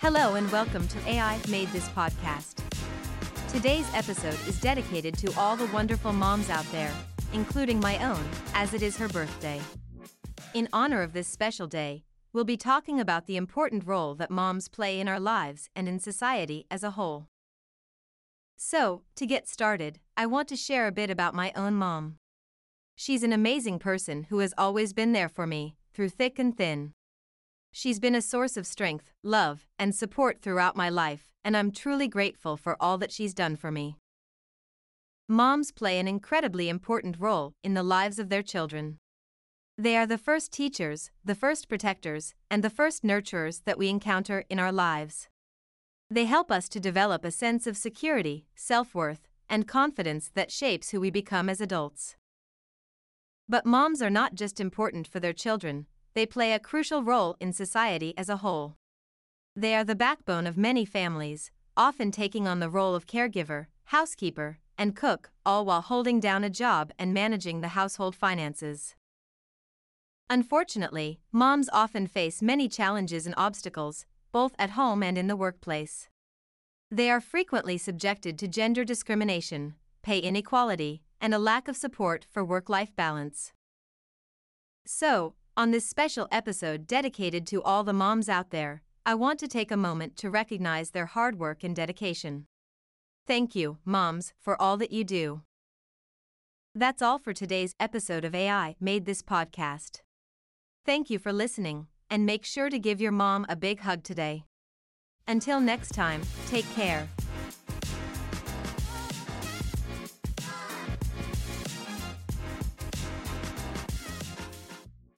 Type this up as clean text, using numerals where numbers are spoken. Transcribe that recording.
Hello and welcome to AI Made This Podcast. Today's episode is dedicated to all the wonderful moms out there, including my own, as it is her birthday. In honor of this special day, we'll be talking about the important role that moms play in our lives and in society as a whole. So, to get started, I want to share a bit about my own mom. She's an amazing person who has always been there for me, through thick and thin. She's been a source of strength, love, and support throughout my life, and I'm truly grateful for all that she's done for me. Moms play an incredibly important role in the lives of their children. They are the first teachers, the first protectors, and the first nurturers that we encounter in our lives. They help us to develop a sense of security, self-worth, and confidence that shapes who we become as adults. But moms are not just important for their children. They play a crucial role in society as a whole. They are the backbone of many families, often taking on the role of caregiver, housekeeper, and cook, all while holding down a job and managing the household finances. Unfortunately, moms often face many challenges and obstacles, both at home and in the workplace. They are frequently subjected to gender discrimination, pay inequality, and a lack of support for work-life balance. So, on this special episode dedicated to all the moms out there, I want to take a moment to recognize their hard work and dedication. Thank you, moms, for all that you do. That's all for today's episode of AI Made This Podcast. Thank you for listening, and make sure to give your mom a big hug today. Until next time, take care.